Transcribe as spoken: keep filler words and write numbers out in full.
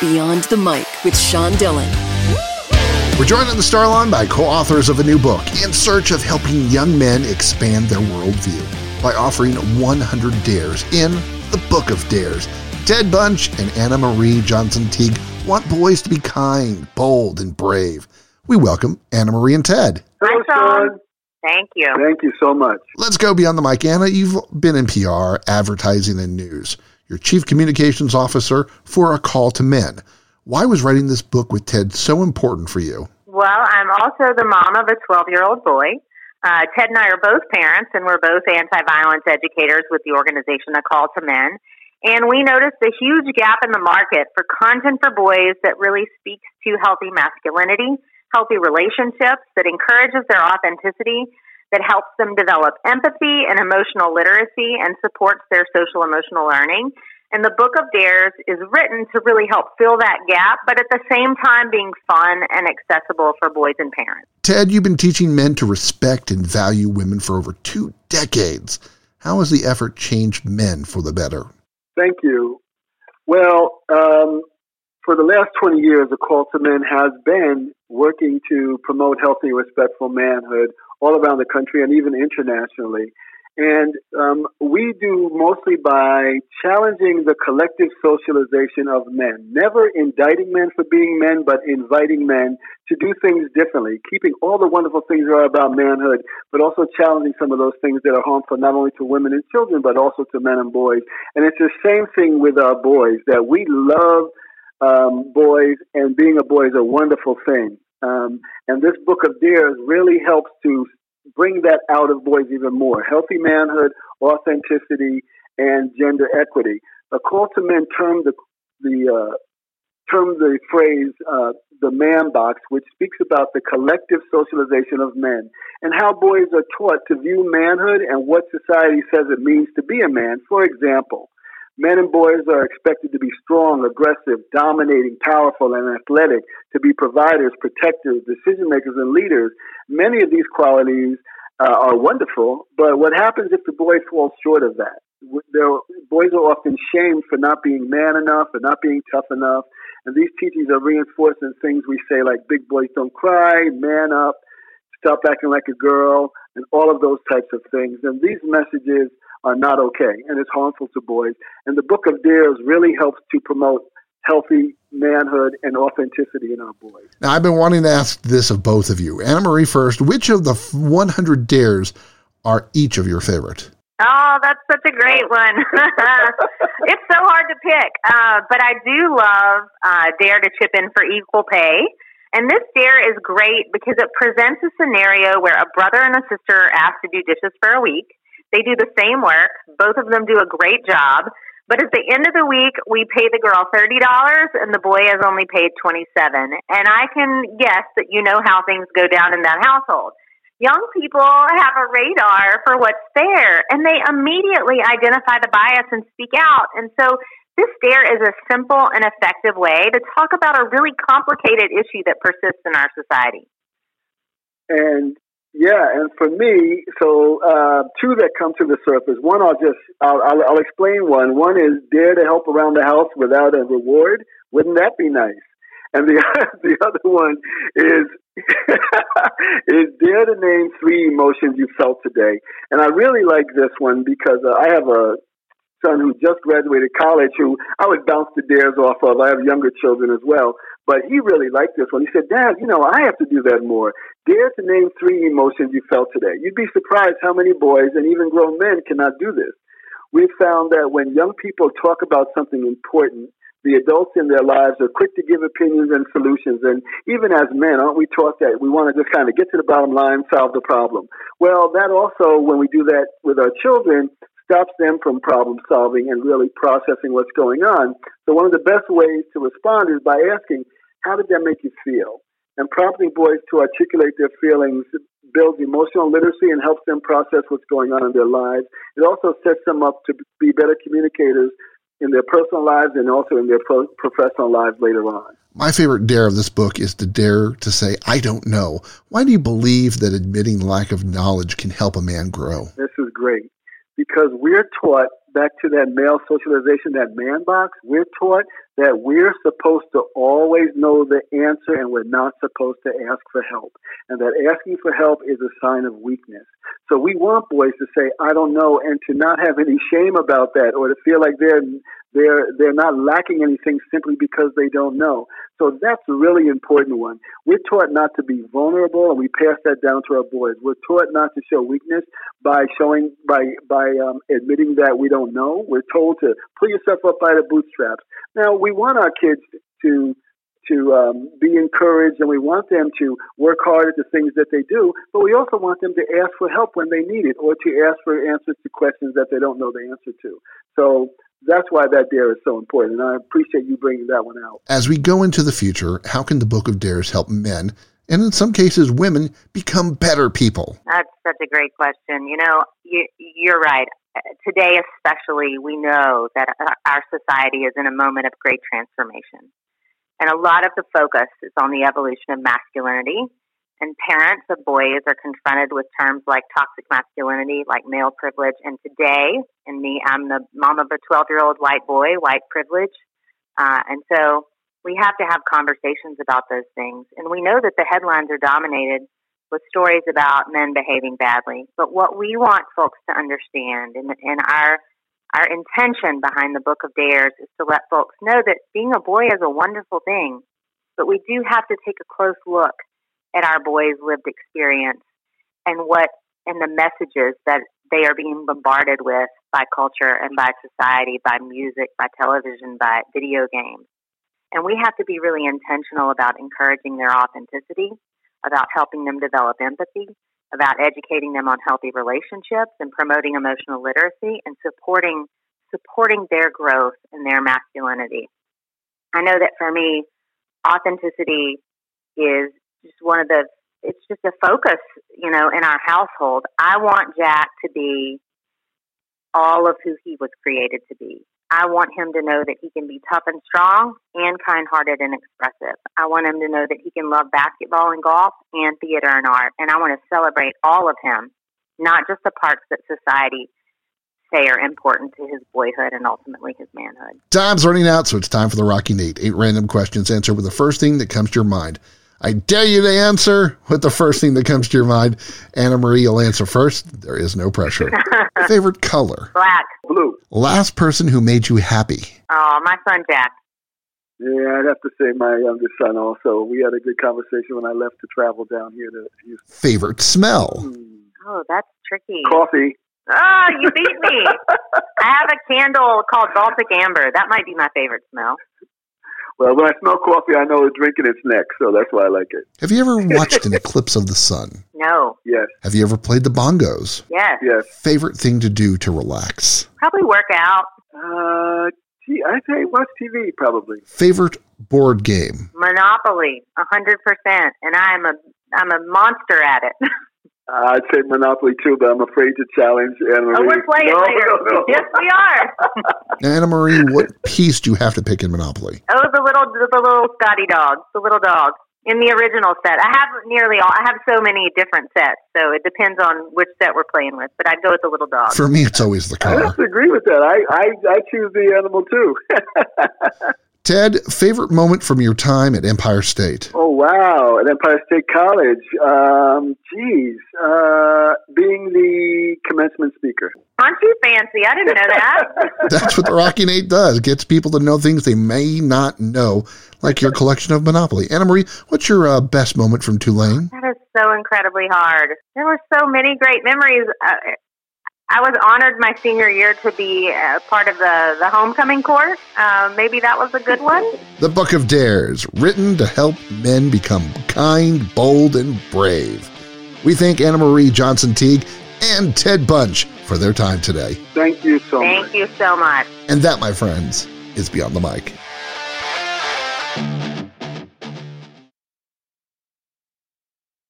Beyond the Mic with Sean Dillon. We're joined on the Star Lawn by co-authors of a new book, In Search of Helping Young Men Expand Their Worldview, by offering one hundred dares in the Book of Dares. Ted Bunch and Anna Marie Johnson Teague want boys to be kind, bold, and brave. We welcome Anna Marie and Ted. Hi, Sean. Thank you. Thank you so much. Let's go beyond the mic. Anna, you've been in P R, advertising, and news. You're Chief Communications Officer for A Call to Men. Why was writing this book with Ted so important for you? Well, I'm also the mom of a twelve-year-old boy. Uh, Ted and I are both parents, and we're both anti-violence educators with the organization A Call to Men. And we noticed a huge gap in the market for content for boys that really speaks to healthy masculinity, healthy relationships, that encourages their authenticity, that helps them develop empathy and emotional literacy, and supports their social emotional learning. And the Book of Dares is written to really help fill that gap, but at the same time being fun and accessible for boys and parents. Ted, you've been teaching men to respect and value women for over two decades. How has the effort changed men for the better? Thank you. Well, um, for the last twenty years, A Call to Men has been working to promote healthy, respectful manhood all around the country and even internationally. And um, we do mostly by challenging the collective socialization of men, never indicting men for being men, but inviting men to do things differently, keeping all the wonderful things that are about manhood, but also challenging some of those things that are harmful not only to women and children, but also to men and boys. And it's the same thing with our boys, that we love um, boys, and being a boy is a wonderful thing. Um, and this Book of Dares really helps to bring that out of boys even more. Healthy manhood, authenticity, and gender equity. A Call to Men termed the the uh, termed the phrase uh, the man box, which speaks about the collective socialization of men and how boys are taught to view manhood and what society says it means to be a man. For example, men and boys are expected to be strong, aggressive, dominating, powerful, and athletic, to be providers, protectors, decision-makers, and leaders. Many of these qualities uh, are wonderful, but what happens if the boy falls short of that? They're, boys are often shamed for not being man enough, for not being tough enough, and these teachings are reinforcing things we say like, big boys don't cry, man up, stop acting like a girl, and all of those types of things. And these messages are not okay, and it's harmful to boys. And the Book of Dares really helps to promote healthy manhood and authenticity in our boys. Now, I've been wanting to ask this of both of you. Anna Marie first, which of the one hundred dares are each of your favorite? Oh, that's such a great one. It's so hard to pick, uh, but I do love uh, Dare to Chip in for Equal Pay. And this dare is great because it presents a scenario where a brother and a sister are asked to do dishes for a week. They do the same work. Both of them do a great job. But at the end of the week, we pay the girl thirty dollars and the boy has only paid twenty-seven dollars. And I can guess that you know how things go down in that household. Young people have a radar for what's there, and they immediately identify the bias and speak out. And so this dare is a simple and effective way to talk about a really complicated issue that persists in our society. And Yeah, and for me, so uh, two that come to the surface. One, I'll just, I'll, I'll, I'll explain one. One is dare to help around the house without a reward. Wouldn't that be nice? And the the other one is is dare to name three emotions you felt today. And I really like this one because uh, I have a son who just graduated college who I would bounce the dares off of. I have younger children as well. But he really liked this one. He said, Dad, you know, I have to do that more. Dare to name three emotions you felt today. You'd be surprised how many boys and even grown men cannot do this. We've found that when young people talk about something important, the adults in their lives are quick to give opinions and solutions. And even as men, aren't we taught that we want to just kind of get to the bottom line, solve the problem? Well, that also, when we do that with our children, stops them from problem solving and really processing what's going on. So one of the best ways to respond is by asking, how did that make you feel? And prompting boys to articulate their feelings builds emotional literacy and helps them process what's going on in their lives. It also sets them up to be better communicators in their personal lives and also in their pro- professional lives later on. My favorite dare of this book is the dare to say, I don't know. Why do you believe that admitting lack of knowledge can help a man grow? This is great. because we're taught, back to that male socialization, that man box, we're taught that we're supposed to always know the answer and we're not supposed to ask for help. And that asking for help is a sign of weakness. So we want boys to say, I don't know, and to not have any shame about that or to feel like they're they're they're not lacking anything simply because they don't know. So that's a really important one. We're taught not to be vulnerable, and we pass that down to our boys. We're taught not to show weakness by showing by by um, admitting that we don't know. We're told to pull yourself up by the bootstraps. Now, we want our kids to to um, be encouraged, and we want them to work hard at the things that they do, but we also want them to ask for help when they need it, or to ask for answers to questions that they don't know the answer to. So that's why that dare is so important, and I appreciate you bringing that one out. As we go into the future, how can the Book of Dares help men, and in some cases women, become better people? That's such a great question. You know, you, you're right. Today especially, we know that our society is in a moment of great transformation. And a lot of the focus is on the evolution of masculinity. And parents of boys are confronted with terms like toxic masculinity, like male privilege. And today, and me, I'm the mom of a twelve-year-old white boy, white privilege. Uh, and so we have to have conversations about those things. And we know that the headlines are dominated with stories about men behaving badly. But what we want folks to understand, and, and our our intention behind the Book of Dares, is to let folks know that being a boy is a wonderful thing. But we do have to take a close look at our boys' lived experience and what and the messages that they are being bombarded with by culture and by society, by music, by television, by video games. And we have to be really intentional about encouraging their authenticity, about helping them develop empathy, about educating them on healthy relationships and promoting emotional literacy and supporting supporting their growth and their masculinity. I know that for me, authenticity is just one of the, it's just a focus, you know, in our household. I want Jack to be all of who he was created to be. I want him to know that he can be tough and strong and kind-hearted and expressive. I want him to know that he can love basketball and golf and theater and art. And I want to celebrate all of him, not just the parts that society say are important to his boyhood and ultimately his manhood. Time's running out, so it's time for the Rocky Nate. Eight random questions answered with the first thing that comes to your mind. I dare you to answer with the first thing that comes to your mind. Anna Marie, you'll answer first. There is no pressure. Favorite color? Black. Blue. Last person who made you happy? Oh, my son, Jack. Yeah, I'd have to say my youngest son also. We had a good conversation when I left to travel down here to Houston. Favorite smell? Oh, that's tricky. Coffee. Oh, you beat me. I have a candle called Baltic Amber. That might be my favorite smell. Well, when I smell coffee, I know the drink in its next, so that's why I like it. Have you ever watched an eclipse of the sun? No. Yes. Have you ever played the bongos? Yes. Yes. Favorite thing to do to relax? Probably work out. Uh, gee, I'd say watch T V, probably. Favorite board game? Monopoly, one hundred percent, and I'm a, I'm a monster at it. Uh, I'd say Monopoly, too, but I'm afraid to challenge Anna Marie. Oh, we're playing no, later. No, no. Yes, we are. Anna Marie, what piece do you have to pick in Monopoly? Oh, the little the little Scotty dog, the little dog, in the original set. I have nearly all. I have so many different sets, so it depends on which set we're playing with, but I'd go with the little dog. For me, it's always the color. I have to agree with that. I, I, I choose the animal, too. Ted, favorite moment from your time at Empire State? Oh, wow. At Empire State College. Um, geez. Uh, being the commencement speaker. Aren't you fancy? I didn't know that. That's what the Rocky Nate does. Gets people to know things they may not know, like your collection of Monopoly. Anna Marie, what's your uh, best moment from Tulane? That is so incredibly hard. There were so many great memories. Uh, I was honored my senior year to be a part of the, the homecoming court. Uh, maybe that was a good one. The Book of Dares, written to help men become kind, bold, and brave. We thank Anna Marie Johnson Teague and Ted Bunch for their time today. Thank you so much. Thank you so much. And that, my friends, is Beyond the Mic.